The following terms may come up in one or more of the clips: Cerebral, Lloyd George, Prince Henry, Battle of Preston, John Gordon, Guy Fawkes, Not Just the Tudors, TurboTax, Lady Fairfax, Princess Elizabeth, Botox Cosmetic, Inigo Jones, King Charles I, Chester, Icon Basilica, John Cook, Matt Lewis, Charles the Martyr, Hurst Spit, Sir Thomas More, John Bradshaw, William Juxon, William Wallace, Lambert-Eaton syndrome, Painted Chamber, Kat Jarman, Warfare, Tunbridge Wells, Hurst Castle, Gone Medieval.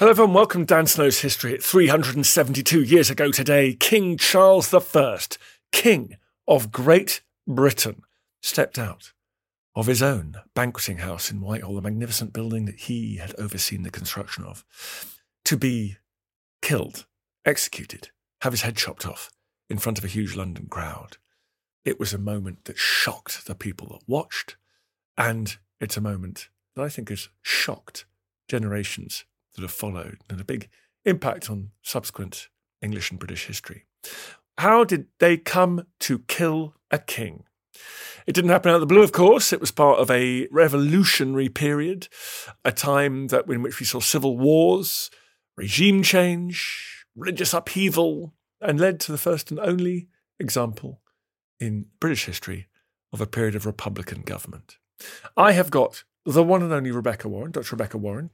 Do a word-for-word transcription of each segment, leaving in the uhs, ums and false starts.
Hello everyone, welcome to Dan Snow's History. three hundred seventy-two years ago today, King Charles the First, King of Great Britain, stepped out of his own banqueting house in Whitehall, a magnificent building that he had overseen the construction of, to be killed, executed, have his head chopped off in front of a huge London crowd. It was a moment that shocked the people that watched, and it's a moment that I think has shocked generations that have followed, and a big impact on subsequent English and British history. How did they come to kill a king? It didn't happen out of the blue, of course. It was part of a revolutionary period, a time that in which we saw civil wars, regime change, religious upheaval, and led to the first and only example in British history of a period of Republican government. I have got the one and only Rebecca Warren, Doctor Rebecca Warren.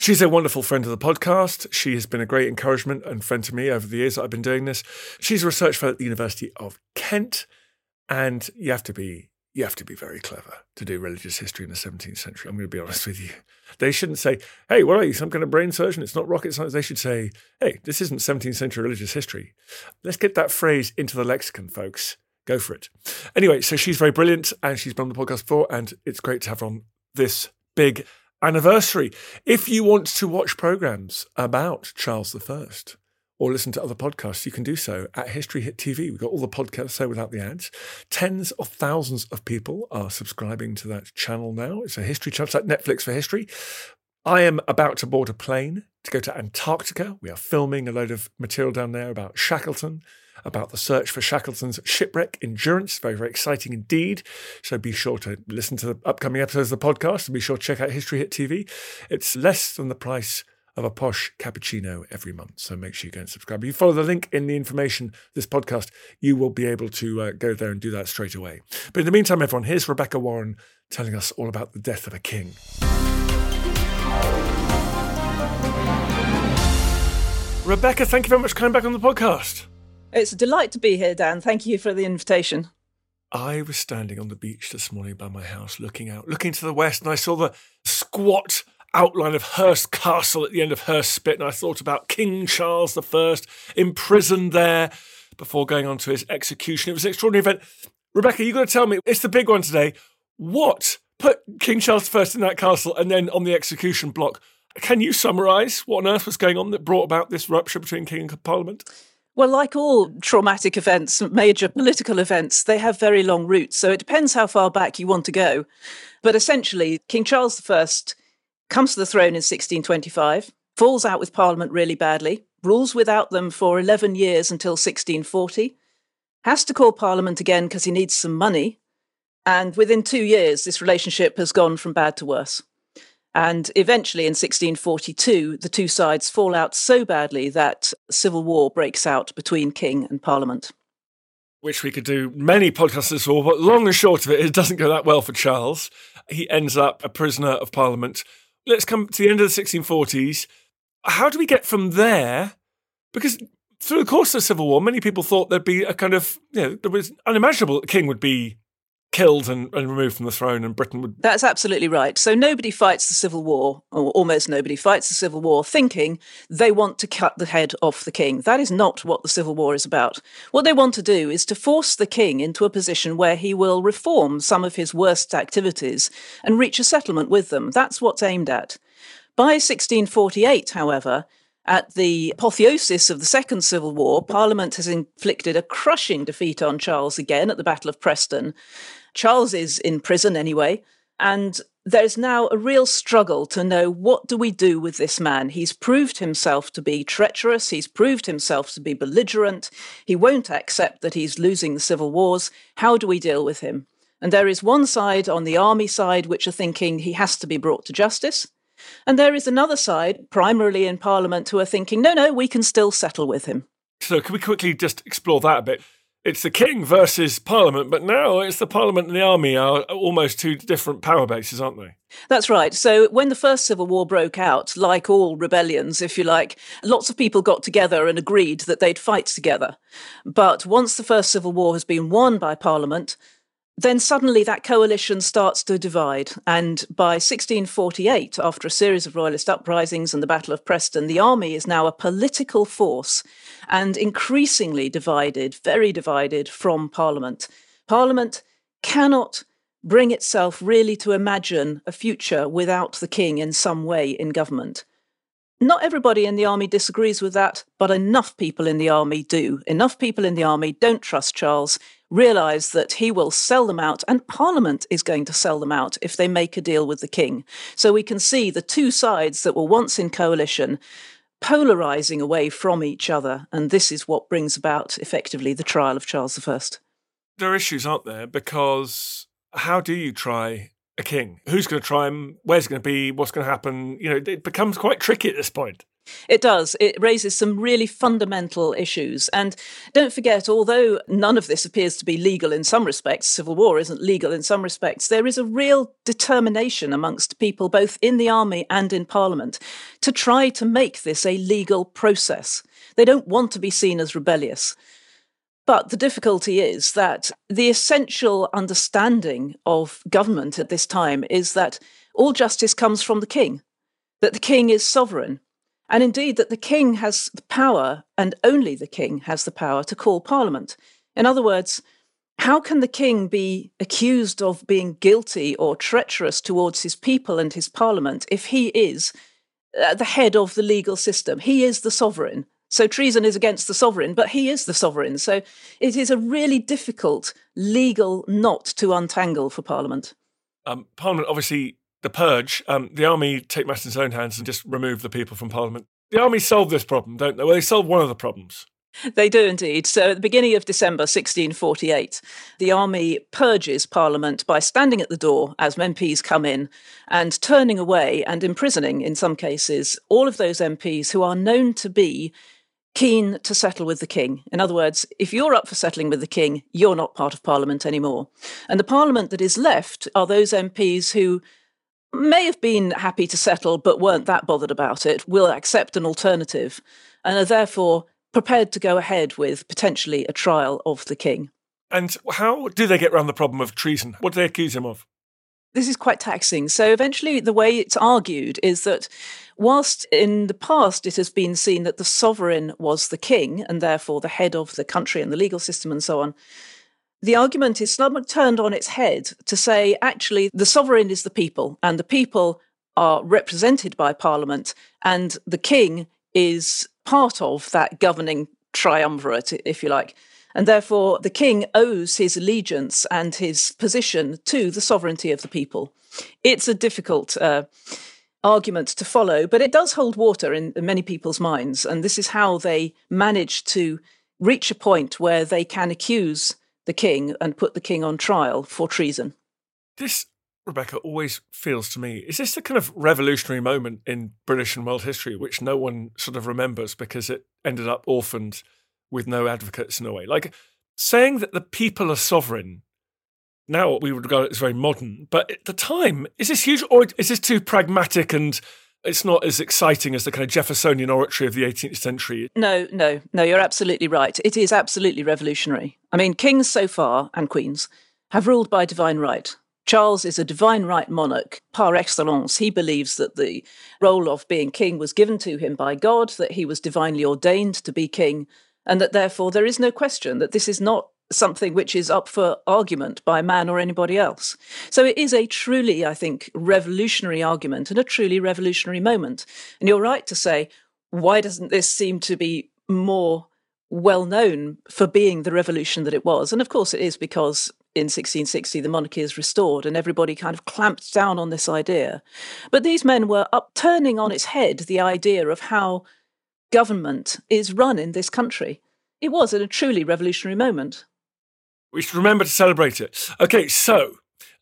She's a wonderful friend of the podcast. She has been a great encouragement and friend to me over the years that I've been doing this. She's a research fellow at the University of Kent, and you have to be you have to be very clever to do religious history in the seventeenth century. I'm going to be honest with you. They shouldn't say, hey, what are you, some kind of brain surgeon? It's not rocket science. They should say, hey, this isn't seventeenth century religious history. Let's get that phrase into the lexicon, folks. Go for it. Anyway, so she's very brilliant, and she's been on the podcast before, and it's great to have her on this big anniversary. If you want to watch programmes about Charles the First or listen to other podcasts, you can do so at History Hit T V. We've got all the podcasts there without the ads. Tens of thousands of people are subscribing to that channel now. It's a history channel. It's like Netflix for history. I am about to board a plane to go to Antarctica. We are filming a load of material down there about Shackleton, about the search for Shackleton's shipwreck, Endurance. Very, very exciting indeed. So be sure to listen to the upcoming episodes of the podcast and be sure to check out History Hit T V. It's less than the price of a posh cappuccino every month, so make sure you go and subscribe. If you follow the link in the information, this podcast, you will be able to uh, go there and do that straight away. But in the meantime, everyone, here's Rebecca Warren telling us all about the death of a king. Rebecca, thank you very much for coming back on the podcast. It's a delight to be here, Dan. Thank you for the invitation. I was standing on the beach this morning by my house, looking out, looking to the west, and I saw the squat outline of Hurst Castle at the end of Hurst Spit, and I thought about King Charles the First, imprisoned there before going on to his execution. It was an extraordinary event. Rebecca, you've got to tell me, it's the big one today. What put King Charles the First in that castle and then on the execution block? Can you summarise what on earth was going on that brought about this rupture between King and Parliament? Well, like all traumatic events, major political events, they have very long roots. So it depends how far back you want to go. But essentially, King Charles the First comes to the throne in sixteen twenty-five, falls out with Parliament really badly, rules without them for eleven years until sixteen forty, has to call Parliament again because he needs some money. And within two years, this relationship has gone from bad to worse. And eventually in sixteen forty-two, the two sides fall out so badly that civil war breaks out between King and Parliament. Which we could do many podcasts this war, but long and short of it, it doesn't go that well for Charles. He ends up a prisoner of Parliament. Let's come to the end of the sixteen forties. How do we get from there? Because through the course of the Civil War, many people thought there'd be a kind of, you know, it was unimaginable that King would be killed and, and removed from the throne, and Britain would... That's absolutely right. So nobody fights the Civil War, or almost nobody fights the Civil War, thinking they want to cut the head off the king. That is not what the Civil War is about. What they want to do is to force the king into a position where he will reform some of his worst activities and reach a settlement with them. That's what's aimed at. By sixteen forty-eight, however, at the apotheosis of the Second Civil War, Parliament has inflicted a crushing defeat on Charles again at the Battle of Preston. Charles is in prison anyway, and there's now a real struggle to know, what do we do with this man? He's proved himself to be treacherous, he's proved himself to be belligerent, he won't accept that he's losing the civil wars. How do we deal with him? And there is one side on the army side which are thinking he has to be brought to justice. And there is another side, primarily in Parliament, who are thinking, no, no, we can still settle with him. So can we quickly just explore that a bit? It's the king versus Parliament, but now it's the Parliament and the army are almost two different power bases, aren't they? That's right. So when the First Civil War broke out, like all rebellions, if you like, lots of people got together and agreed that they'd fight together. But once the First Civil War has been won by Parliament, then suddenly that coalition starts to divide. And by sixteen forty-eight, after a series of royalist uprisings and the Battle of Preston, the army is now a political force and increasingly divided, very divided from Parliament. Parliament cannot bring itself really to imagine a future without the king in some way in government. Not everybody in the army disagrees with that, but enough people in the army do. Enough people in the army don't trust Charles, realise that he will sell them out, and Parliament is going to sell them out if they make a deal with the king. So we can see the two sides that were once in coalition polarising away from each other, and this is what brings about, effectively, the trial of Charles the First. There are issues, aren't there? Because how do you try a king? Who's going to try him? Where's going to be? What's going to happen? You know, it becomes quite tricky at this point. It does. It raises some really fundamental issues. And don't forget, although none of this appears to be legal in some respects, civil war isn't legal in some respects, there is a real determination amongst people, both in the army and in Parliament, to try to make this a legal process. They don't want to be seen as rebellious. But the difficulty is that the essential understanding of government at this time is that all justice comes from the king, that the king is sovereign. And indeed, that the king has the power, and only the king has the power, to call Parliament. In other words, how can the king be accused of being guilty or treacherous towards his people and his Parliament if he is uh, the head of the legal system? He is the sovereign. So treason is against the sovereign, but he is the sovereign. So it is a really difficult legal knot to untangle for Parliament. Um, Parliament obviously... The purge, um, the army take matters in its own hands and just remove the people from Parliament. The army solve this problem, don't they? Well, they solve one of the problems. They do indeed. So at the beginning of December sixteen forty-eight, the army purges Parliament by standing at the door as M Ps come in and turning away and imprisoning, in some cases, all of those M Ps who are known to be keen to settle with the king. In other words, if you're up for settling with the king, you're not part of Parliament anymore. And the Parliament that is left are those M Ps who may have been happy to settle but weren't that bothered about it, will accept an alternative, and are therefore prepared to go ahead with potentially a trial of the king. And how do they get around the problem of treason? What do they accuse him of? This is quite taxing. So eventually the way it's argued is that whilst in the past it has been seen that the sovereign was the king and therefore the head of the country and the legal system and so on, the argument is somewhat turned on its head to say, actually, the sovereign is the people, and the people are represented by Parliament, and the king is part of that governing triumvirate, if you like. And therefore, the king owes his allegiance and his position to the sovereignty of the people. It's a difficult uh, argument to follow, but it does hold water in many people's minds, and this is how they manage to reach a point where they can accuse the king and put the king on trial for treason. This, Rebecca, always feels to me, is this the kind of revolutionary moment in British and world history which no one sort of remembers because it ended up orphaned with no advocates in a way? Like saying that the people are sovereign, now we would regard it as very modern, but at the time, is this huge, or is this too pragmatic and it's not as exciting as the kind of Jeffersonian oratory of the eighteenth century? No, no, no, you're absolutely right. It is absolutely revolutionary. I mean, kings so far, and queens, have ruled by divine right. Charles is a divine right monarch par excellence. He believes that the role of being king was given to him by God, that he was divinely ordained to be king, and that therefore there is no question that this is not something which is up for argument by man or anybody else. So it is a truly, I think, revolutionary argument and a truly revolutionary moment. And you're right to say, why doesn't this seem to be more well known for being the revolution that it was? And of course it is, because in sixteen sixty the monarchy is restored and everybody kind of clamped down on this idea. But these men were upturning on its head the idea of how government is run in this country. It was a truly revolutionary moment. We should remember to celebrate it. Okay, so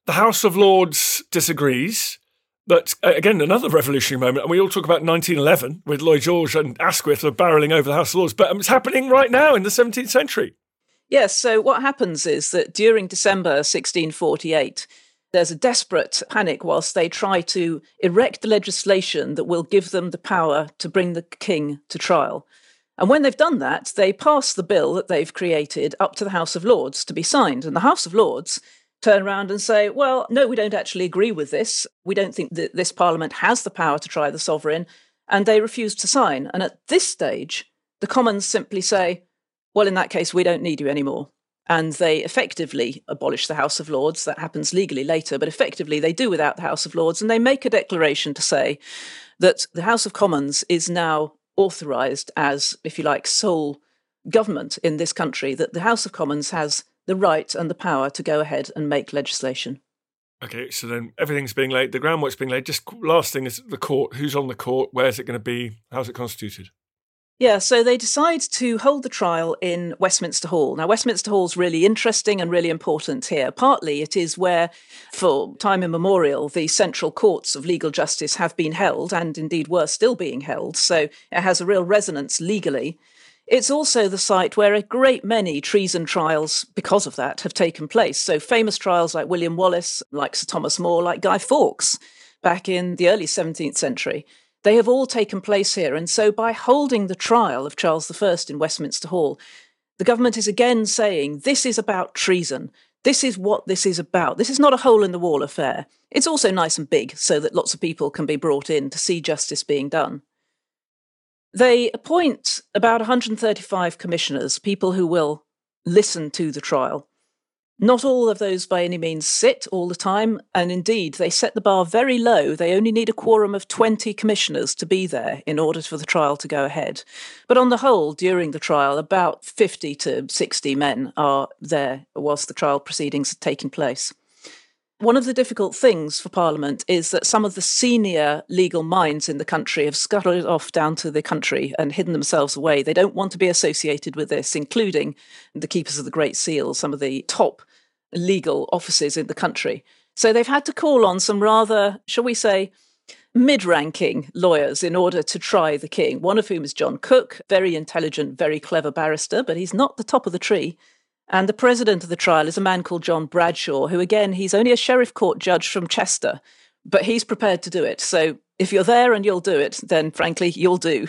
the House of Lords disagrees. But again, another revolutionary moment. And we all talk about nineteen eleven with Lloyd George and Asquith barrelling over the House of Lords. But it's happening right now in the seventeenth century. Yes, so what happens is that during December sixteen forty-eight, there's a desperate panic whilst they try to erect the legislation that will give them the power to bring the king to trial. And when they've done that, they pass the bill that they've created up to the House of Lords to be signed. And the House of Lords turn around and say, well, no, we don't actually agree with this. We don't think that this parliament has the power to try the sovereign. And they refuse to sign. And at this stage, the Commons simply say, well, in that case, we don't need you anymore. And they effectively abolish the House of Lords. That happens legally later, but effectively they do without the House of Lords. And they make a declaration to say that the House of Commons is now authorised as, if you like, sole government in this country, that the House of Commons has the right and the power to go ahead and make legislation. Okay, so then everything's being laid, the groundwork's being laid. Just last thing is the court. Who's on the court? Where's it going to be? How's it constituted? Yeah, so they decide to hold the trial in Westminster Hall. Now, Westminster Hall's really interesting and really important here. Partly it is where, for time immemorial, the central courts of legal justice have been held and indeed were still being held, so it has a real resonance legally. It's also the site where a great many treason trials, because of that, have taken place. So famous trials like William Wallace, like Sir Thomas More, like Guy Fawkes back in the early seventeenth century. They have all taken place here, and so by holding the trial of Charles the First in Westminster Hall, the government is again saying, this is about treason. This is what this is about. This is not a hole-in-the-wall affair. It's also nice and big, so that lots of people can be brought in to see justice being done. They appoint about one hundred thirty-five commissioners, people who will listen to the trial. Not all of those by any means sit all the time, and indeed they set the bar very low. They only need a quorum of twenty commissioners to be there in order for the trial to go ahead. But on the whole, during the trial, about fifty to sixty men are there whilst the trial proceedings are taking place. One of the difficult things for Parliament is that some of the senior legal minds in the country have scuttled off down to the country and hidden themselves away. They don't want to be associated with this, including the keepers of the Great Seal, some of the top legal offices in the country. So they've had to call on some rather, shall we say, mid-ranking lawyers in order to try the king, one of whom is John Cook, very intelligent, very clever barrister, but he's not the top of the tree. And the president of the trial is a man called John Bradshaw, who, again, he's only a sheriff court judge from Chester, but he's prepared to do it. So if you're there and you'll do it, then, frankly, you'll do.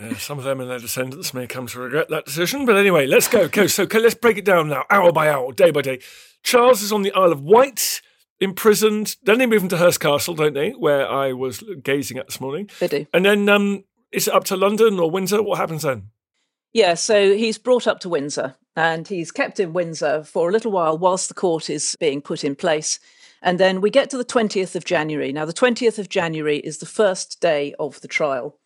Yeah, some of them and their descendants may come to regret that decision. But anyway, let's go. go. So let's break it down now, hour by hour, day by day. Charles is on the Isle of Wight, imprisoned. Then they move him to Hurst Castle, don't they, where I was gazing at this morning. They do. And then um, is it up to London or Windsor? What happens then? Yeah, so he's brought up to Windsor. And he's kept in Windsor for a little while whilst the court is being put in place. And then we get to the twentieth of January. Now, the twentieth of January is the first day of the trial.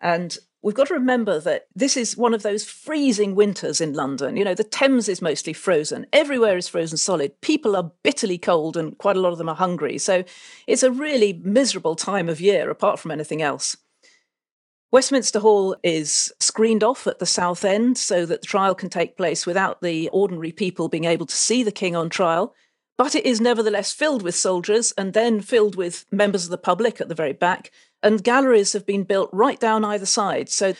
And we've got to remember that this is one of those freezing winters in London. You know, the Thames is mostly frozen. Everywhere is frozen solid. People are bitterly cold and quite a lot of them are hungry. So it's a really miserable time of year, apart from anything else. Westminster Hall is screened off at the south end so that the trial can take place without the ordinary people being able to see the king on trial, but it is nevertheless filled with soldiers and then filled with members of the public at the very back, and galleries have been built right down either side. So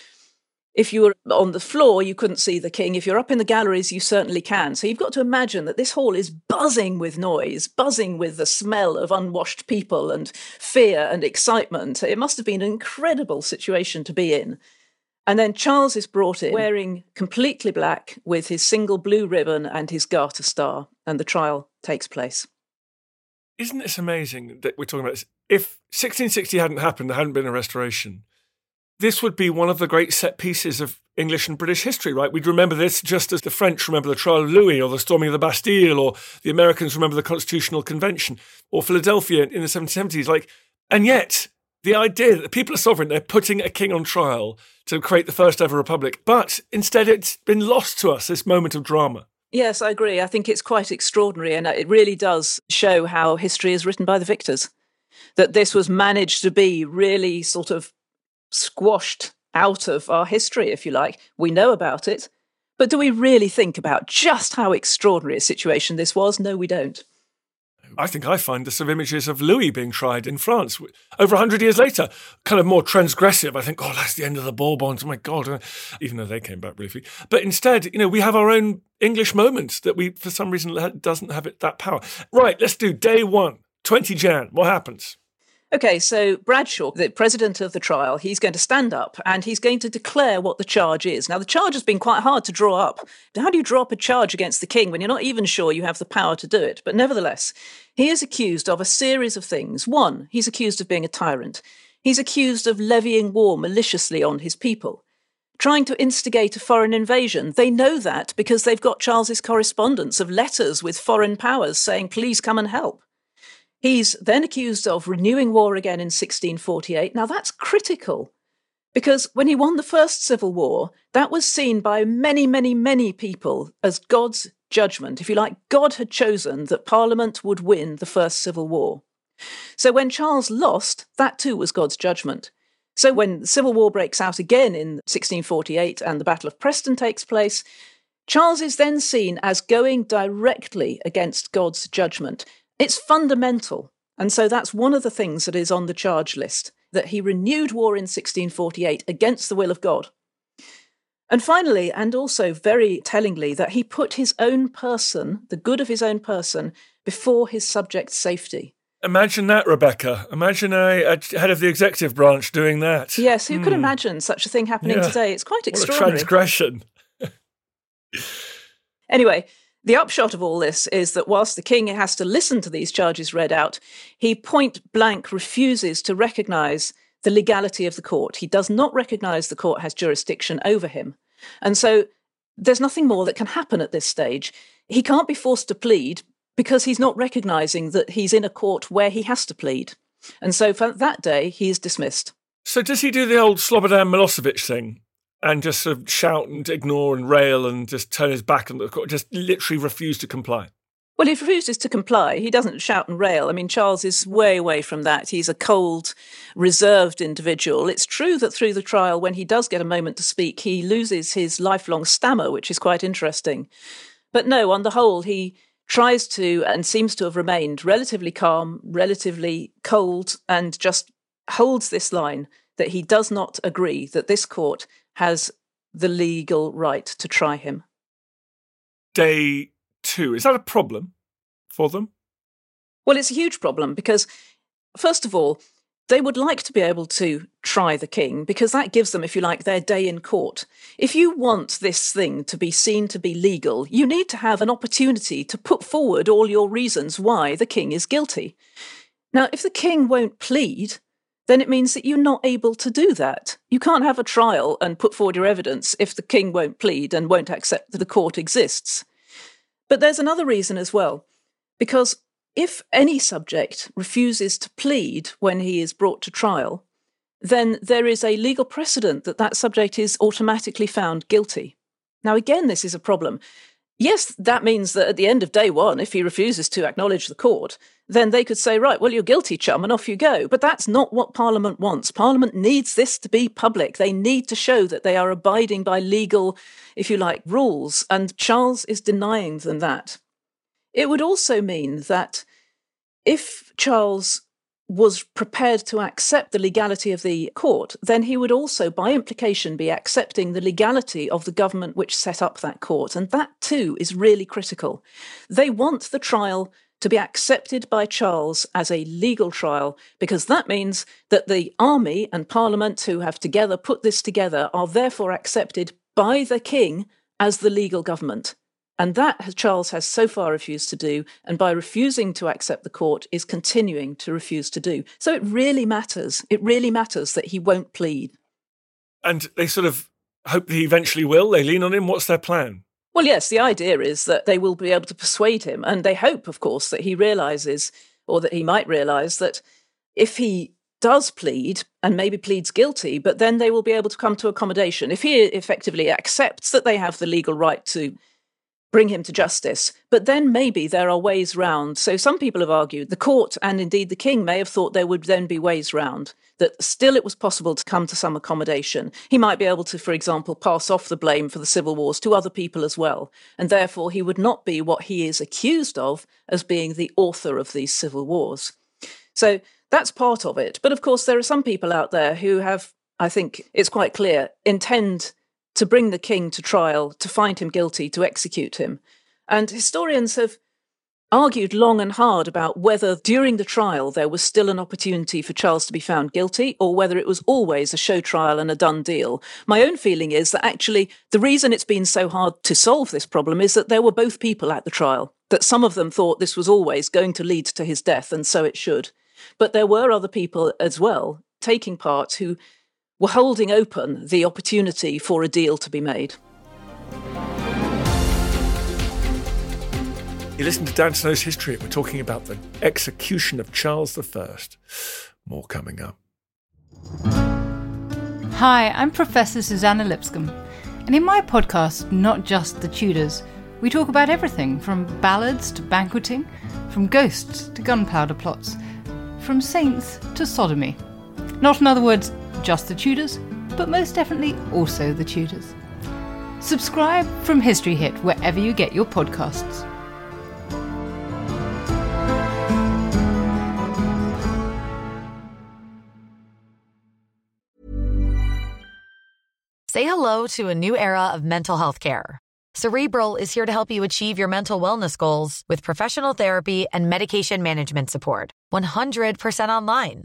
if you were on the floor, you couldn't see the king. If you're up in the galleries, you certainly can. So you've got to imagine that this hall is buzzing with noise, buzzing with the smell of unwashed people and fear and excitement. It must have been an incredible situation to be in. And then Charles is brought in wearing completely black with his single blue ribbon and his garter star, and the trial takes place. Isn't this amazing that we're talking about this? If sixteen sixty hadn't happened, there hadn't been a restoration, this would be one of the great set pieces of English and British history, right? We'd remember this just as the French remember the trial of Louis or the storming of the Bastille, or the Americans remember the Constitutional Convention or Philadelphia in the seventeen seventies. Like, and yet the idea that the people are sovereign, they're putting a king on trial to create the first ever republic. But instead it's been lost to us, this moment of drama. Yes, I agree. I think it's quite extraordinary, and it really does show how history is written by the victors, that this was managed to be really sort of squashed out of our history, if you like. We know about it, but do we really think about just how extraordinary a situation this was? No, we don't. I think I find this of images of Louis being tried in France over one hundred years later, kind of more transgressive. I think, oh, that's the end of the Bourbons, oh my God, even though they came back briefly. But instead, you know, we have our own English moment that we, for some reason, doesn't have it that power. Right, let's do day one, twentieth of January. What happens? Okay, so Bradshaw, the president of the trial, he's going to stand up and he's going to declare what the charge is. Now, the charge has been quite hard to draw up. How do you draw up a charge against the king when you're not even sure you have the power to do it? But nevertheless, he is accused of a series of things. One, he's accused of being a tyrant. He's accused of levying war maliciously on his people, trying to instigate a foreign invasion. They know that because they've got Charles's correspondence of letters with foreign powers saying, please come and help. He's then accused of renewing war again in sixteen forty-eight. Now, that's critical because when he won the first Civil War, that was seen by many, many, many people as God's judgment. If you like, God had chosen that Parliament would win the first Civil War. So when Charles lost, that too was God's judgment. So when the Civil War breaks out again in sixteen forty-eight and the Battle of Preston takes place, Charles is then seen as going directly against God's judgment. It's fundamental, and so that's one of the things that is on the charge list, that he renewed war in sixteen forty-eight against the will of God. And finally, and also very tellingly, that he put his own person, the good of his own person, before his subjects' safety. Imagine that, Rebecca. Imagine a, a head of the executive branch doing that. Yes, who mm. could imagine such a thing happening yeah. today? It's quite extraordinary. What a transgression. Anyway, the upshot of all this is that whilst the king has to listen to these charges read out, he point blank refuses to recognise the legality of the court. He does not recognise the court has jurisdiction over him. And so there's nothing more that can happen at this stage. He can't be forced to plead because he's not recognising that he's in a court where he has to plead. And so for that day, he is dismissed. So does he do the old Slobodan Milosevic thing? And just sort of shout and ignore and rail and just turn his back on the court, just literally refuse to comply? Well, he refuses to comply. He doesn't shout and rail. I mean, Charles is way away from that. He's a cold, reserved individual. It's true that through the trial, when he does get a moment to speak, he loses his lifelong stammer, which is quite interesting. But no, on the whole, he tries to and seems to have remained relatively calm, relatively cold, and just holds this line that he does not agree that this court has the legal right to try him. Day two. Is that a problem for them? Well, it's a huge problem because, first of all, they would like to be able to try the king because that gives them, if you like, their day in court. If you want this thing to be seen to be legal, you need to have an opportunity to put forward all your reasons why the king is guilty. Now, if the king won't plead, then it means that you're not able to do that. You can't have a trial and put forward your evidence if the king won't plead and won't accept that the court exists. But there's another reason as well, because if any subject refuses to plead when he is brought to trial, then there is a legal precedent that that subject is automatically found guilty. Now, again, this is a problem. Yes, that means that at the end of day one, if he refuses to acknowledge the court, then they could say, right, well, you're guilty, chum, and off you go. But that's not what Parliament wants. Parliament needs this to be public. They need to show that they are abiding by legal, if you like, rules, and Charles is denying them that. It would also mean that if Charles was prepared to accept the legality of the court, then he would also, by implication, be accepting the legality of the government which set up that court. And that, too, is really critical. They want the trial to be accepted by Charles as a legal trial, because that means that the army and parliament who have together put this together are therefore accepted by the king as the legal government. And that Charles has so far refused to do, and by refusing to accept the court is continuing to refuse to do. So it really matters. It really matters that he won't plead. And they sort of hope that he eventually will. They lean on him. What's their plan? Well, yes, the idea is that they will be able to persuade him. And they hope, of course, that he realises, or that he might realise, that if he does plead, and maybe pleads guilty, but then they will be able to come to accommodation. If he effectively accepts that they have the legal right to bring him to justice, but then maybe there are ways round. So some people have argued, the court and indeed the king may have thought there would then be ways round, that still it was possible to come to some accommodation. He might be able to, for example, pass off the blame for the civil wars to other people as well, and therefore he would not be what he is accused of as being the author of these civil wars. So that's part of it. But of course, there are some people out there who have, I think it's quite clear, intend to bring the king to trial, to find him guilty, to execute him. And historians have argued long and hard about whether during the trial there was still an opportunity for Charles to be found guilty, or whether it was always a show trial and a done deal. My own feeling is that actually the reason it's been so hard to solve this problem is that there were both people at the trial, that some of them thought this was always going to lead to his death, and so it should. But there were other people as well taking part who were holding open the opportunity for a deal to be made. You listen to Dan Snow's History, and we're talking about the execution of Charles the First. More coming up. Hi, I'm Professor Susanna Lipscomb, and in my podcast, Not Just the Tudors, we talk about everything from ballads to banqueting, from ghosts to gunpowder plots, from saints to sodomy. Not, in other words, just the Tudors, but most definitely also the Tudors. Subscribe from History Hit wherever you get your podcasts. Say hello to a new era of mental health care. Cerebral is here to help you achieve your mental wellness goals with professional therapy and medication management support. one hundred percent online.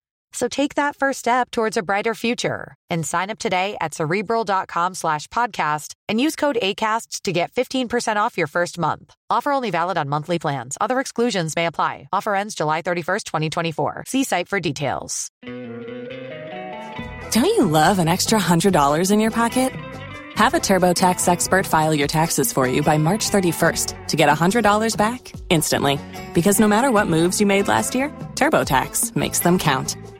So take that first step towards a brighter future and sign up today at Cerebral.com slash podcast and use code ACAST to get fifteen percent off your first month. Offer only valid on monthly plans. Other exclusions may apply. Offer ends July thirty-first, twenty twenty-four. See site for details. Don't you love an extra one hundred dollars in your pocket? Have a TurboTax expert file your taxes for you by March thirty-first to get one hundred dollars back instantly. Because no matter what moves you made last year, TurboTax makes them count.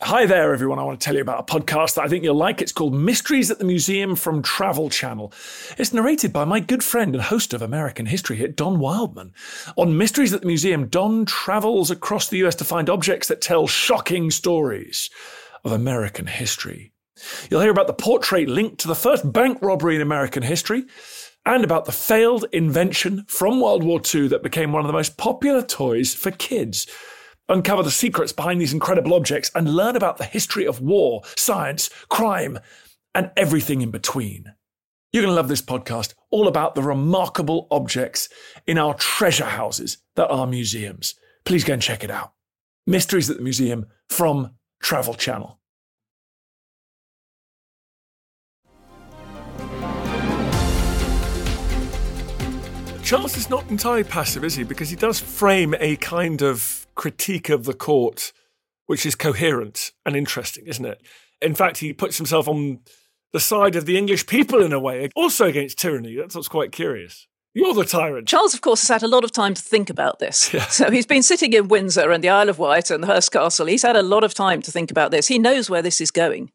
Hi there, everyone. I want to tell you about a podcast that I think you'll like. It's called Mysteries at the Museum from Travel Channel. It's narrated by my good friend and host of American History Hit, Don Wildman. On Mysteries at the Museum, Don travels across the U S to find objects that tell shocking stories of American history. You'll hear about the portrait linked to the first bank robbery in American history, and about the failed invention from World War Two that became one of the most popular toys for kids. Uncover the secrets behind these incredible objects and learn about the history of war, science, crime, and everything in between. You're going to love this podcast, all about the remarkable objects in our treasure houses that are museums. Please go and check it out. Mysteries at the Museum from Travel Channel. Charles is not entirely passive, is he? Because he does frame a kind of critique of the court, which is coherent and interesting, isn't it? In fact, he puts himself on the side of the English people in a way, also against tyranny. That's what's quite curious. You're the tyrant. Charles, of course, has had a lot of time to think about this. Yeah. So he's been sitting in Windsor and the Isle of Wight and Hurst Castle. He's had a lot of time to think about this. He knows where this is going.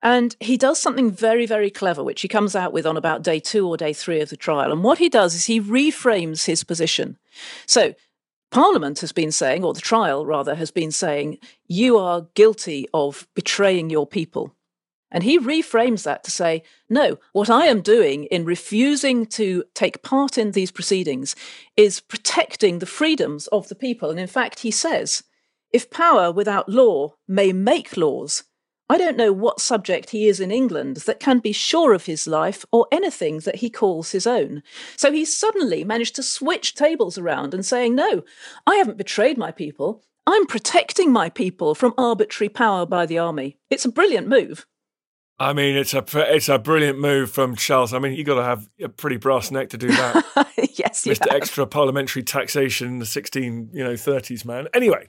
And he does something very, very clever, which he comes out with on about day two or day three of the trial. And what he does is he reframes his position. So Parliament has been saying, or the trial rather, has been saying, you are guilty of betraying your people. And he reframes that to say, no, what I am doing in refusing to take part in these proceedings is protecting the freedoms of the people. And in fact, he says, if power without law may make laws, I don't know what subject he is in England that can be sure of his life or anything that he calls his own. So he suddenly managed to switch tables around and saying, no, I haven't betrayed my people. I'm protecting my people from arbitrary power by the army. It's a brilliant move. I mean, it's a it's a brilliant move from Charles. I mean, you got to have a pretty brass neck to do that. Yes, you Mister have. Extra parliamentary taxation, the sixteen, you know, thirties man. Anyway,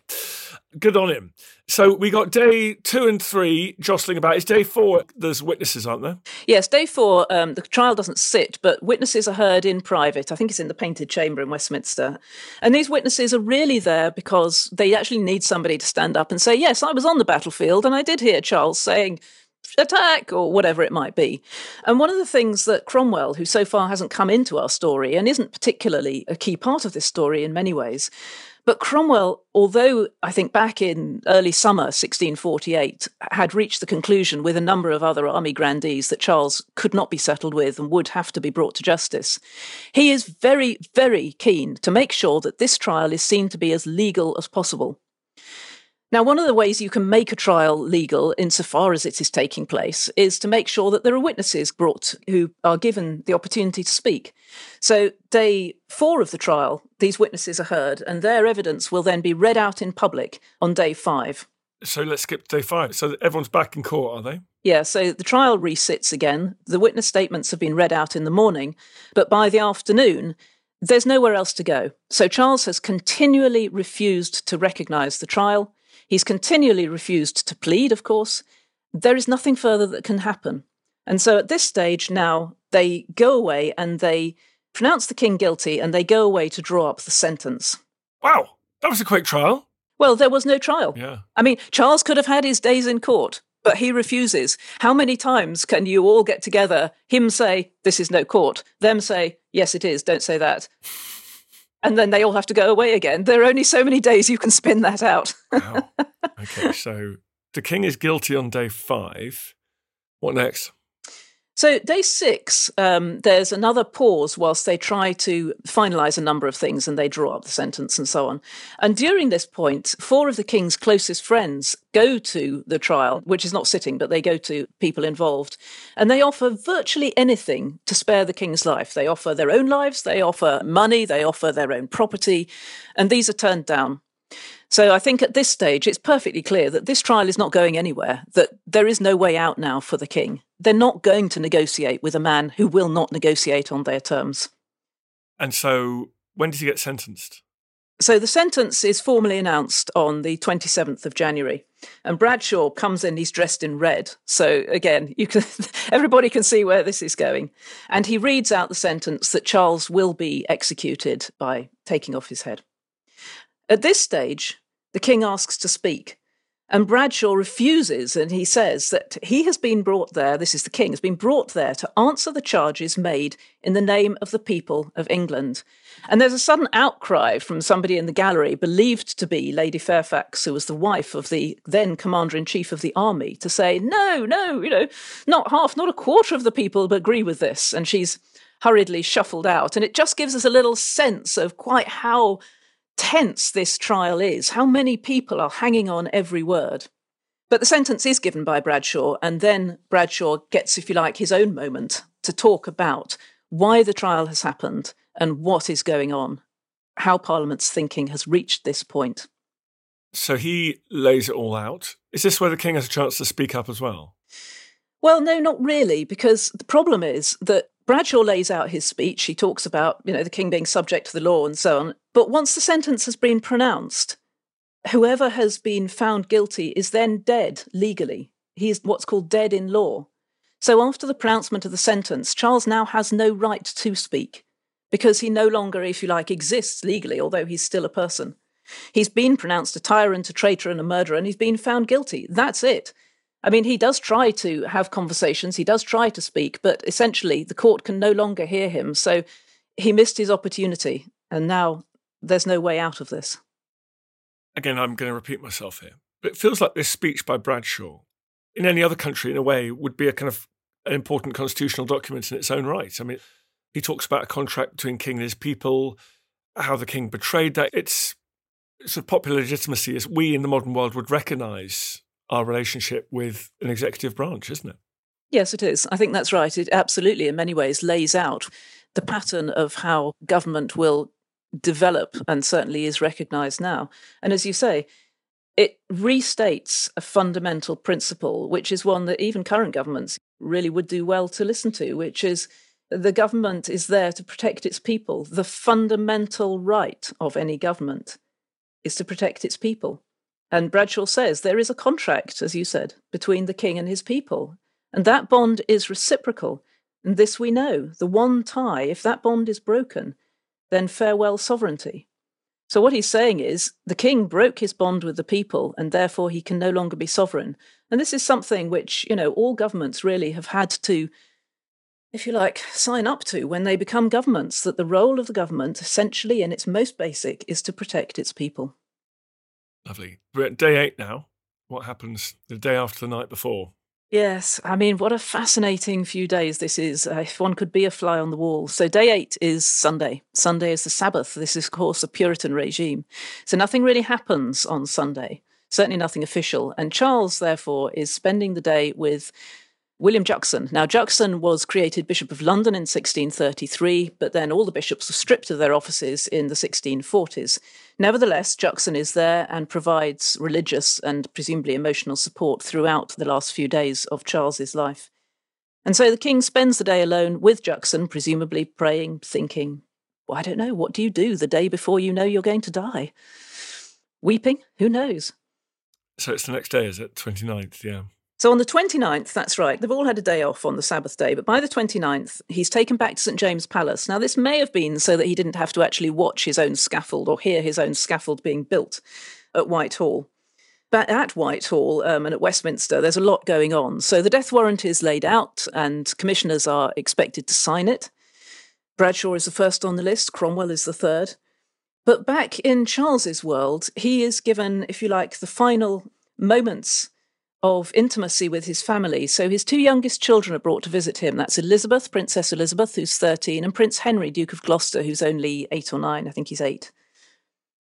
good on him. So we got day two and three jostling about. It's day four. There's witnesses, aren't there? Yes, day four. Um, the trial doesn't sit, but witnesses are heard in private. I think it's in the Painted Chamber in Westminster. And these witnesses are really there because they actually need somebody to stand up and say, yes, I was on the battlefield and I did hear Charles saying, attack or whatever it might be. And one of the things that Cromwell, who so far hasn't come into our story and isn't particularly a key part of this story in many ways, but Cromwell, although I think back in early summer sixteen forty-eight, had reached the conclusion with a number of other army grandees that Charles could not be settled with and would have to be brought to justice, he is very, very keen to make sure that this trial is seen to be as legal as possible. Now, one of the ways you can make a trial legal insofar as it is taking place is to make sure that there are witnesses brought who are given the opportunity to speak. So day four of the trial, these witnesses are heard and their evidence will then be read out in public on day five. So let's skip to day five. So everyone's back in court, are they? Yeah, so the trial resits again. The witness statements have been read out in the morning, but by the afternoon, there's nowhere else to go. So Charles has continually refused to recognise the trial. He's continually refused to plead, of course. There is nothing further that can happen. And so at this stage now, they go away and they pronounce the king guilty and they go away to draw up the sentence. Wow, that was a quick trial. Well, there was no trial. Yeah. I mean, Charles could have had his days in court, but he refuses. How many times can you all get together, him say, this is no court, them say, yes, it is, don't say that. And then they all have to go away again. There are only so many days you can spin that out. Wow. Okay, so the king is guilty on day five. What next? So day six, um, there's another pause whilst they try to finalise a number of things and they draw up the sentence and so on. And during this point, four of the king's closest friends go to the trial, which is not sitting, but they go to people involved. And they offer virtually anything to spare the king's life. They offer their own lives, they offer money, they offer their own property, and these are turned down. So I think at this stage, it's perfectly clear that this trial is not going anywhere, that there is no way out now for the king. They're not going to negotiate with a man who will not negotiate on their terms. And so when did he get sentenced? So the sentence is formally announced on the twenty-seventh of January. And Bradshaw comes in, he's dressed in red. So again, you can everybody can see where this is going. And he reads out the sentence that Charles will be executed by taking off his head. At this stage, the king asks to speak, and Bradshaw refuses, and he says that he has been brought there, this is the king, has been brought there to answer the charges made in the name of the people of England. And there's a sudden outcry from somebody in the gallery, believed to be Lady Fairfax, who was the wife of the then Commander-in-Chief of the Army, to say, no, no, you know, not half, not a quarter of the people agree with this. And she's hurriedly shuffled out. And it just gives us a little sense of quite how tense this trial is, how many people are hanging on every word. But the sentence is given by Bradshaw, and then Bradshaw gets, if you like, his own moment to talk about why the trial has happened and what is going on, how Parliament's thinking has reached this point. So he lays it all out. Is this where the king has a chance to speak up as well? Well, no, not really, because the problem is that Bradshaw lays out his speech. He talks about, you know, the king being subject to the law and so on. But once the sentence has been pronounced, whoever has been found guilty is then dead legally. He is what's called dead in law. So after the pronouncement of the sentence, Charles now has no right to speak. because he no longer, if you like, exists legally, although he's still a person. He's been pronounced a tyrant, a traitor and a murderer, and he's been found guilty. That's it. I mean, he does try to have conversations, he does try to speak, but essentially the court can no longer hear him. So he missed his opportunity, and now there's no way out of this. Again, I'm going to repeat myself here, but it feels like this speech by Bradshaw, in any other country, in a way, would be a kind of an important constitutional document in its own right. I mean, he talks about a contract between king and his people, how the king betrayed that. It's sort of popular legitimacy as we in the modern world would recognise our relationship with an executive branch, isn't it? Yes, it is. I think that's right. It absolutely, in many ways, lays out the pattern of how government will develop and certainly is recognised now. And as you say, it restates a fundamental principle, which is one that even current governments really would do well to listen to, which is the government is there to protect its people. The fundamental right of any government is to protect its people. And Bradshaw says there is a contract, as you said, between the king and his people. And that bond is reciprocal. And this we know, the one tie, if that bond is broken, then farewell sovereignty. So what he's saying is the king broke his bond with the people and therefore he can no longer be sovereign. And this is something which, you know, all governments really have had to, if you like, sign up to when they become governments, that the role of the government essentially in its most basic is to protect its people. Lovely. We're at day eight now. What happens the day after the night before? Yes. I mean, what a fascinating few days this is, uh, if one could be a fly on the wall. So day eight is Sunday. Sunday is the Sabbath. This is, of course, the Puritan regime. So nothing really happens on Sunday, certainly nothing official. And Charles, therefore, is spending the day with William Juxon. Now, Juxon was created Bishop of London in sixteen thirty-three, but then all the bishops were stripped of their offices in the sixteen forties. Nevertheless, Juxon is there and provides religious and presumably emotional support throughout the last few days of Charles's life. And so the king spends the day alone with Juxon, presumably praying, thinking, well, I don't know, what do you do the day before you know you're going to die? Weeping? Who knows? So it's the next day, is it? twenty-ninth, yeah. So on the twenty-ninth, that's right, they've all had a day off on the Sabbath day, but by the twenty-ninth, he's taken back to Saint James's Palace. Now, this may have been so that he didn't have to actually watch his own scaffold or hear his own scaffold being built at Whitehall. But at Whitehall um, and at Westminster, there's a lot going on. So the death warrant is laid out and commissioners are expected to sign it. Bradshaw is the first on the list, Cromwell is the third. But back in Charles's world, he is given, if you like, the final moments of intimacy with his family. So his two youngest children are brought to visit him. That's Elizabeth, Princess Elizabeth, who's thirteen, and Prince Henry, Duke of Gloucester, who's only eight or nine. I think he's eight.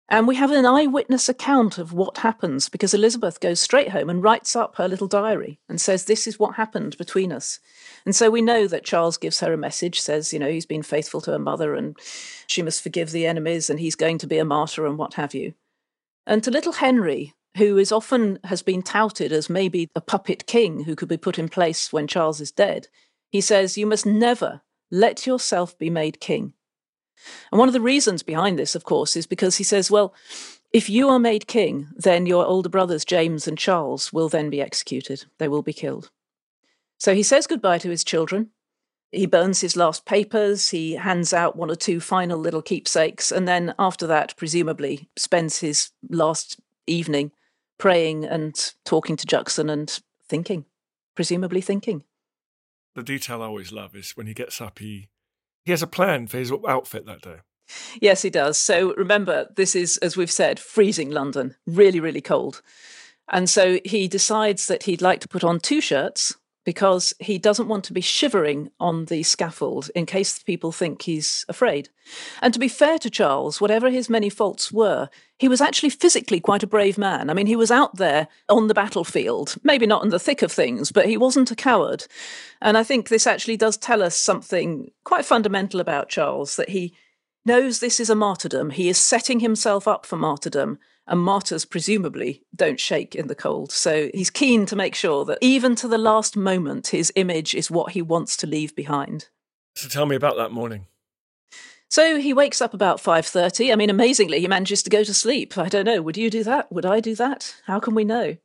And we have an eyewitness account of what happens because Elizabeth goes straight home and writes up her little diary and says, this is what happened between us. And so we know that Charles gives her a message, says, you know, he's been faithful to her mother and she must forgive the enemies and he's going to be a martyr and what have you. And to little Henry, who is often has been touted as maybe a puppet king who could be put in place when Charles is dead, he says, you must never let yourself be made king. And one of the reasons behind this, of course, is because he says, well, if you are made king, then your older brothers, James and Charles, will then be executed. They will be killed. So he says goodbye to his children. He burns his last papers. He hands out one or two final little keepsakes. And then after that, presumably spends his last evening praying and talking to Juxon and thinking, presumably thinking. The detail I always love is when he gets up, he, he has a plan for his outfit that day. Yes, he does. So remember, this is, as we've said, freezing London, really, really cold. And so he decides that he'd like to put on two shirts because he doesn't want to be shivering on the scaffold in case people think he's afraid. And to be fair to Charles, whatever his many faults were, he was actually physically quite a brave man. I mean, he was out there on the battlefield, maybe not in the thick of things, but he wasn't a coward. And I think this actually does tell us something quite fundamental about Charles, that he knows this is a martyrdom. He is setting himself up for martyrdom, and martyrs presumably don't shake in the cold. So he's keen to make sure that even to the last moment, his image is what he wants to leave behind. So tell me about that morning. So he wakes up about five thirty. I mean, amazingly, he manages to go to sleep. I don't know. Would you do that? Would I do that? How can we know?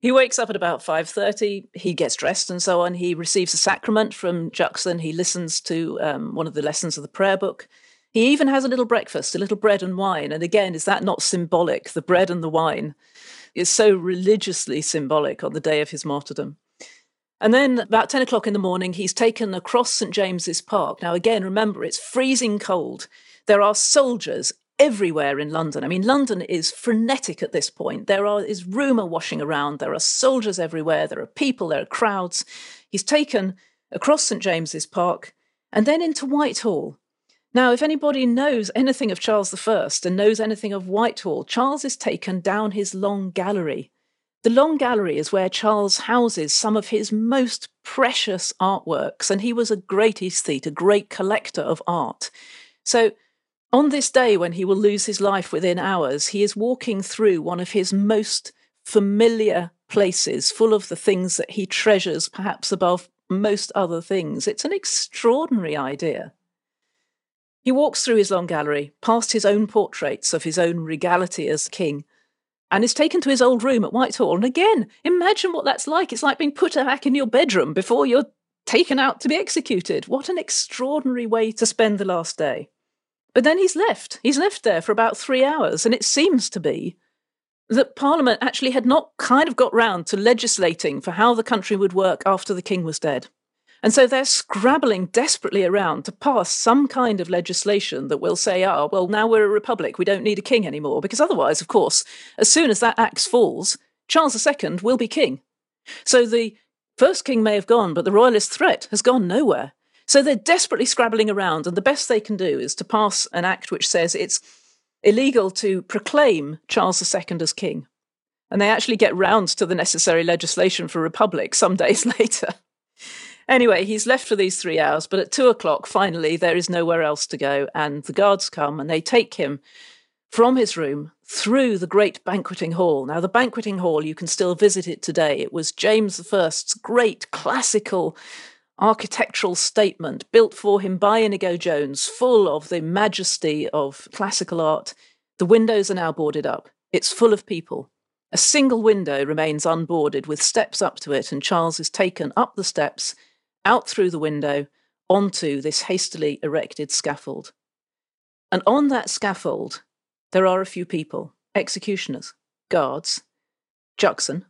He wakes up at about five thirty. He gets dressed and so on. He receives a sacrament from Juxon. He listens to um, one of the lessons of the prayer book. He even has a little breakfast, a little bread and wine. And again, is that not symbolic? The bread and the wine is so religiously symbolic on the day of his martyrdom. And then about ten o'clock in the morning, he's taken across Saint James's Park. Now, again, remember, it's freezing cold. There are soldiers everywhere in London. I mean, London is frenetic at this point. There are, is rumour washing around. There are soldiers everywhere. There are people. There are crowds. He's taken across Saint James's Park and then into Whitehall. Now, if anybody knows anything of Charles the First and knows anything of Whitehall, Charles is taken down his Long Gallery. The Long Gallery is where Charles houses some of his most precious artworks, and he was a great aesthete, a great collector of art. So on this day when he will lose his life within hours, he is walking through one of his most familiar places, full of the things that he treasures perhaps above most other things. It's an extraordinary idea. He walks through his Long Gallery, past his own portraits of his own regality as king, and is taken to his old room at Whitehall. And again, imagine what that's like. It's like being put back in your bedroom before you're taken out to be executed. What an extraordinary way to spend the last day. But then he's left. He's left there for about three hours, and it seems to be that Parliament actually had not kind of got round to legislating for how the country would work after the king was dead. And so they're scrabbling desperately around to pass some kind of legislation that will say, ah, well, now we're a republic, we don't need a king anymore, because otherwise, of course, as soon as that axe falls, Charles the Second will be king. So the first king may have gone, but the royalist threat has gone nowhere. So they're desperately scrabbling around, and the best they can do is to pass an act which says it's illegal to proclaim Charles the Second as king. And they actually get round to the necessary legislation for a republic some days later. Anyway, he's left for these three hours, but at two o'clock, finally, there is nowhere else to go, and the guards come and they take him from his room through the great banqueting hall. Now, the banqueting hall, you can still visit it today. It was James the First's great classical architectural statement built for him by Inigo Jones, full of the majesty of classical art. The windows are now boarded up. It's full of people. A single window remains unboarded with steps up to it, and Charles is taken up the steps, out through the window, onto this hastily erected scaffold. And on that scaffold, there are a few people, executioners, guards, Juxon,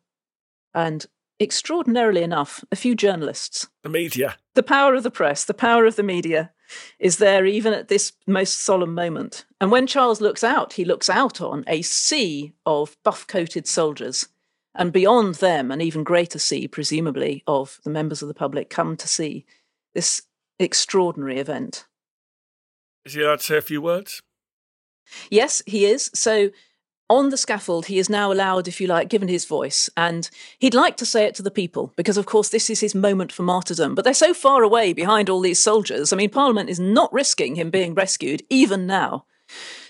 and extraordinarily enough, a few journalists. The media. The power of the press, the power of the media is there even at this most solemn moment. And when Charles looks out, he looks out on a sea of buff-coated soldiers. And beyond them, an even greater sea, presumably, of the members of the public come to see this extraordinary event. Is he allowed to say a few words? Yes, he is. So on the scaffold, he is now allowed, if you like, given his voice. And he'd like to say it to the people, because, of course, this is his moment for martyrdom. But they're so far away behind all these soldiers. I mean, Parliament is not risking him being rescued, even now.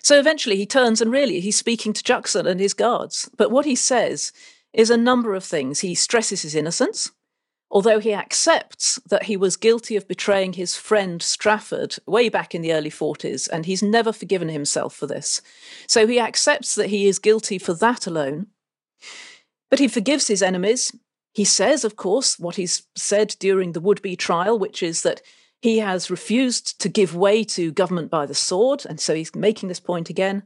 So eventually he turns and really he's speaking to Juxon and his guards. But what he says is a number of things. He stresses his innocence, although he accepts that he was guilty of betraying his friend Strafford way back in the early forties, and he's never forgiven himself for this. So he accepts that he is guilty for that alone, but he forgives his enemies. He says, of course, what he's said during the would-be trial, which is that he has refused to give way to government by the sword, and so he's making this point again.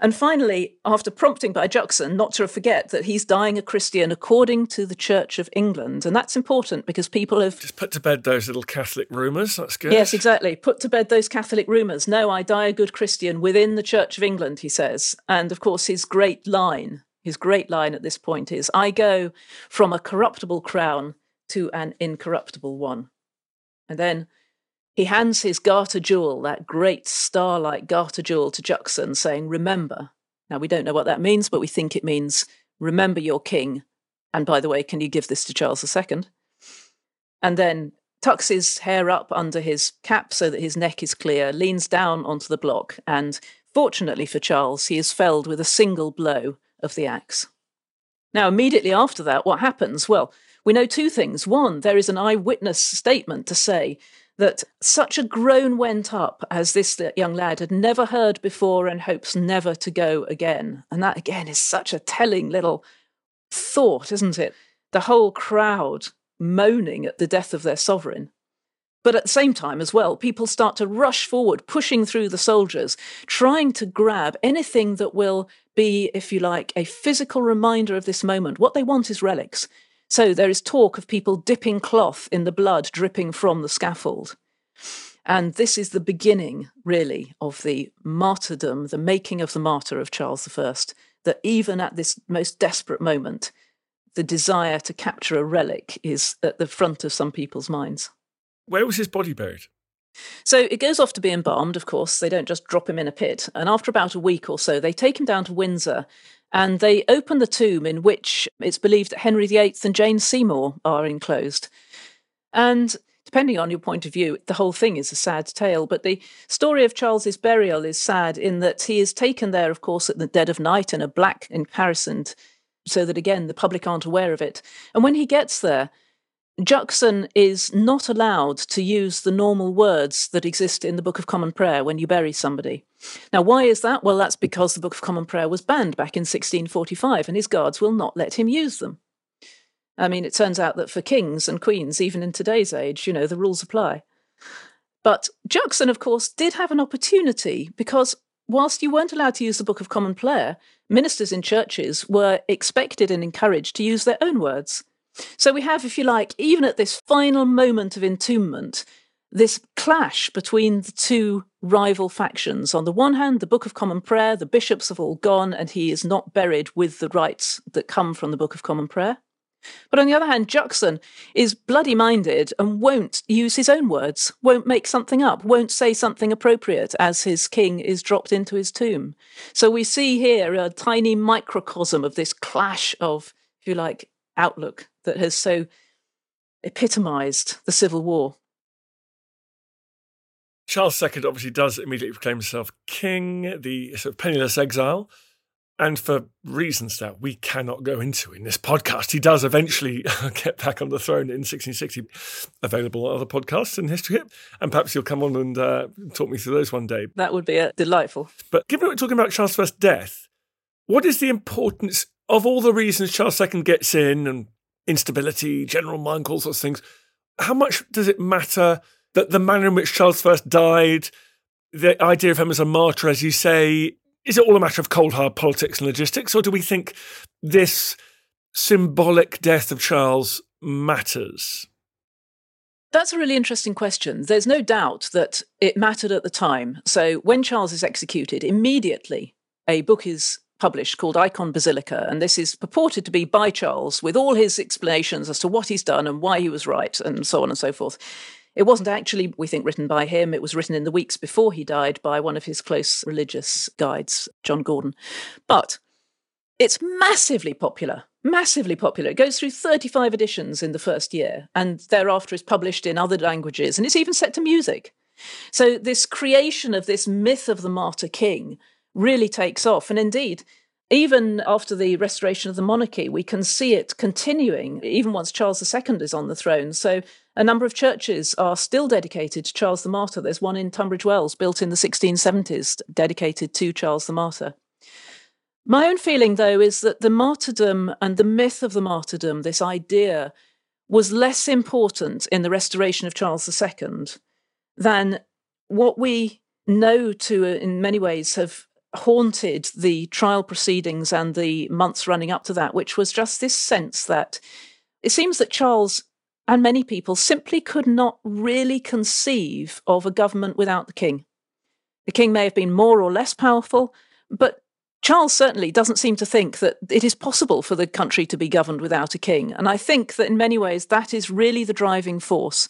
And finally, after prompting by Juxon, not to forget that he's dying a Christian according to the Church of England. And that's important because people have... Just put to bed those little Catholic rumours, that's good. Yes, exactly. Put to bed those Catholic rumours. No, I die a good Christian within the Church of England, he says. And of course, his great line, his great line at this point is, I go from a corruptible crown to an incorruptible one. And then he hands his garter jewel, that great star-like garter jewel, to Juxon, saying, remember. Now, we don't know what that means, but we think it means, remember your king. And by the way, can you give this to Charles the Second? And then tucks his hair up under his cap so that his neck is clear, leans down onto the block, and fortunately for Charles, he is felled with a single blow of the axe. Now, immediately after that, what happens? Well, we know two things. One, there is an eyewitness statement to say that such a groan went up as this young lad had never heard before and hopes never to go again. And that, again, is such a telling little thought, isn't it? The whole crowd moaning at the death of their sovereign. But at the same time as well, people start to rush forward, pushing through the soldiers, trying to grab anything that will be, if you like, a physical reminder of this moment. What they want is relics. So there is talk of people dipping cloth in the blood dripping from the scaffold. And this is the beginning, really, of the martyrdom, the making of the martyr of Charles the First, that even at this most desperate moment, the desire to capture a relic is at the front of some people's minds. Where was his body buried? So it goes off to be embalmed, of course. They don't just drop him in a pit. And after about a week or so, they take him down to Windsor and they open the tomb in which it's believed that Henry the Eighth and Jane Seymour are enclosed. And depending on your point of view, the whole thing is a sad tale. But the story of Charles's burial is sad in that he is taken there, of course, at the dead of night in a black encharison, so that, again, the public aren't aware of it. And when he gets there, Juxon is not allowed to use the normal words that exist in the Book of Common Prayer when you bury somebody. Now, why is that? Well, that's because the Book of Common Prayer was banned back in sixteen forty-five, and his guards will not let him use them. I mean, it turns out that for kings and queens, even in today's age, you know, the rules apply. But Juxon, of course, did have an opportunity because whilst you weren't allowed to use the Book of Common Prayer, ministers in churches were expected and encouraged to use their own words. So we have, if you like, even at this final moment of entombment, this clash between the two rival factions. On the one hand, the Book of Common Prayer, the bishops have all gone, and he is not buried with the rites that come from the Book of Common Prayer. But on the other hand, Juxon is bloody-minded and won't use his own words, won't make something up, won't say something appropriate as his king is dropped into his tomb. So we see here a tiny microcosm of this clash of, if you like, outlook that has so epitomised the Civil War. Charles the Second obviously does immediately proclaim himself king, the sort of penniless exile. And for reasons that we cannot go into in this podcast, he does eventually get back on the throne in sixteen sixty. Available on other podcasts in History Hit, and perhaps you'll come on and uh, talk me through those one day. That would be uh, delightful. But given we're talking about Charles the First's death, what is the importance of all the reasons Charles the Second gets in and instability, general mind, all sorts of things? How much does it matter that the manner in which Charles the First died, the idea of him as a martyr, as you say? Is it all a matter of cold, hard politics and logistics, or do we think this symbolic death of Charles matters? That's a really interesting question. There's no doubt that it mattered at the time. So when Charles is executed, immediately a book is published called Icon Basilica, and this is purported to be by Charles with all his explanations as to what he's done and why he was right and so on and so forth. It wasn't actually, we think, written by him. It was written in the weeks before he died by one of his close religious guides, John Gordon. But it's massively popular, massively popular. It goes through thirty-five editions in the first year, and thereafter is published in other languages, and it's even set to music. So this creation of this myth of the martyr king really takes off. And indeed, even after the restoration of the monarchy, we can see it continuing, even once Charles the Second is on the throne. So a number of churches are still dedicated to Charles the Martyr. There's one in Tunbridge Wells built in the sixteen seventies dedicated to Charles the Martyr. My own feeling, though, is that the martyrdom and the myth of the martyrdom, this idea, was less important in the restoration of Charles the Second than what we know to, in many ways, have haunted the trial proceedings and the months running up to that, which was just this sense that it seems that Charles and many people simply could not really conceive of a government without the king. The king may have been more or less powerful, but Charles certainly doesn't seem to think that it is possible for the country to be governed without a king. And I think that in many ways that is really the driving force,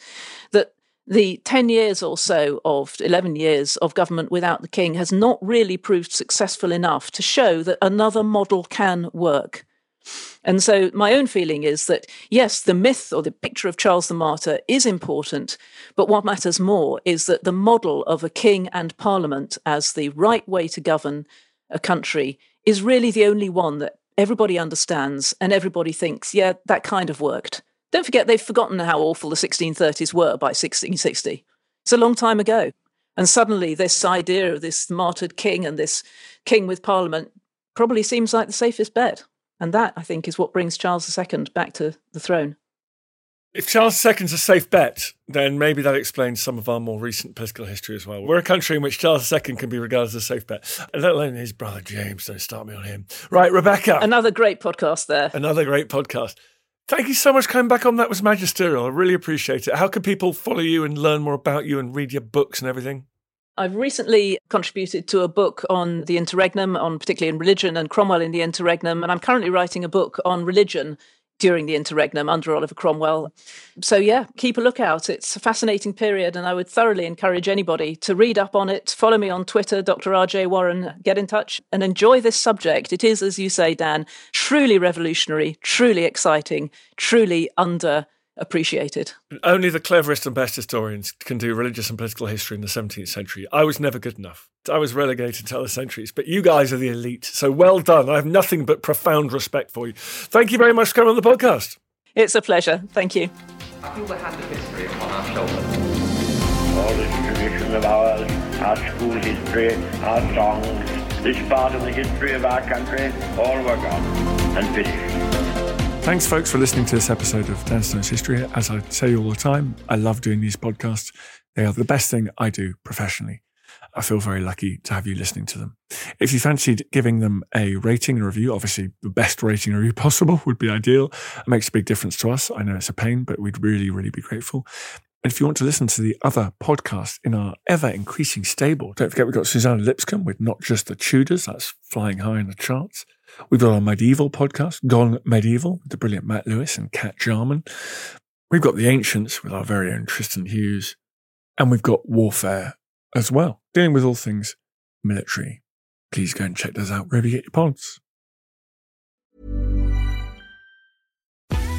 that the ten years or so of eleven years of government without the king has not really proved successful enough to show that another model can work. And so my own feeling is that, yes, the myth or the picture of Charles the Martyr is important, but what matters more is that the model of a king and parliament as the right way to govern a country is really the only one that everybody understands and everybody thinks, yeah, that kind of worked. Don't forget, they've forgotten how awful the sixteen thirties were by sixteen sixty. It's a long time ago. And suddenly this idea of this martyred king and this king with parliament probably seems like the safest bet. And that, I think, is what brings Charles the Second back to the throne. If Charles the Second's a safe bet, then maybe that explains some of our more recent political history as well. We're a country in which Charles the Second can be regarded as a safe bet, let alone his brother James. Don't start me on him. Right, Rebecca. Another great podcast there. Another great podcast. Thank you so much for coming back on. That was magisterial. I really appreciate it. How can people follow you and learn more about you and read your books and everything? I've recently contributed to a book on the interregnum, on particularly in religion and Cromwell in the interregnum, and I'm currently writing a book on religion during the interregnum under Oliver Cromwell. So yeah, keep a lookout. It's a fascinating period, and I would thoroughly encourage anybody to read up on it. Follow me on Twitter, Doctor R J Warren. Get in touch and enjoy this subject. It is, as you say, Dan, truly revolutionary, truly exciting, truly underappreciated. Only the cleverest and best historians can do religious and political history in the seventeenth century. I was never good enough. I was relegated to other centuries, but you guys are the elite. So well done. I have nothing but profound respect for you. Thank you very much for coming on the podcast. It's a pleasure. Thank you. I feel the hand of history upon our shoulders. All this tradition of ours, our school history, our songs, this part of the history of our country, all were gone and finished. Thanks, folks, for listening to this episode of Dan Stone's History. As I say all the time, I love doing these podcasts. They are the best thing I do professionally. I feel very lucky to have you listening to them. If you fancied giving them a rating and review, obviously the best rating and review possible would be ideal. It makes a big difference to us. I know it's a pain, but we'd really, really be grateful. And if you want to listen to the other podcasts in our ever-increasing stable, don't forget we've got Susanna Lipscomb with Not Just the Tudors. That's flying high in the charts. We've got our medieval podcast, Gone Medieval, with the brilliant Matt Lewis and Kat Jarman. We've got The Ancients with our very own Tristan Hughes. And we've got Warfare as well, dealing with all things military. Please go and check those out wherever you get your pods.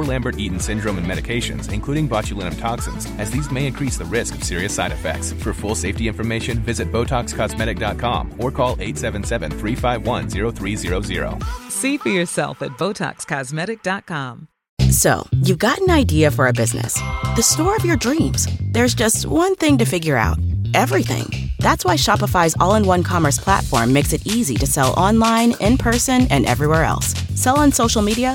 Lambert-Eaton syndrome and medications, including botulinum toxins, as these may increase the risk of serious side effects. For full safety information, visit Botox Cosmetic dot com or call eight seven seven, three five one, zero three zero zero. See for yourself at Botox Cosmetic dot com. So, you've got an idea for a business. The store of your dreams. There's just one thing to figure out. Everything. That's why Shopify's all-in-one commerce platform makes it easy to sell online, in person, and everywhere else. Sell on social media,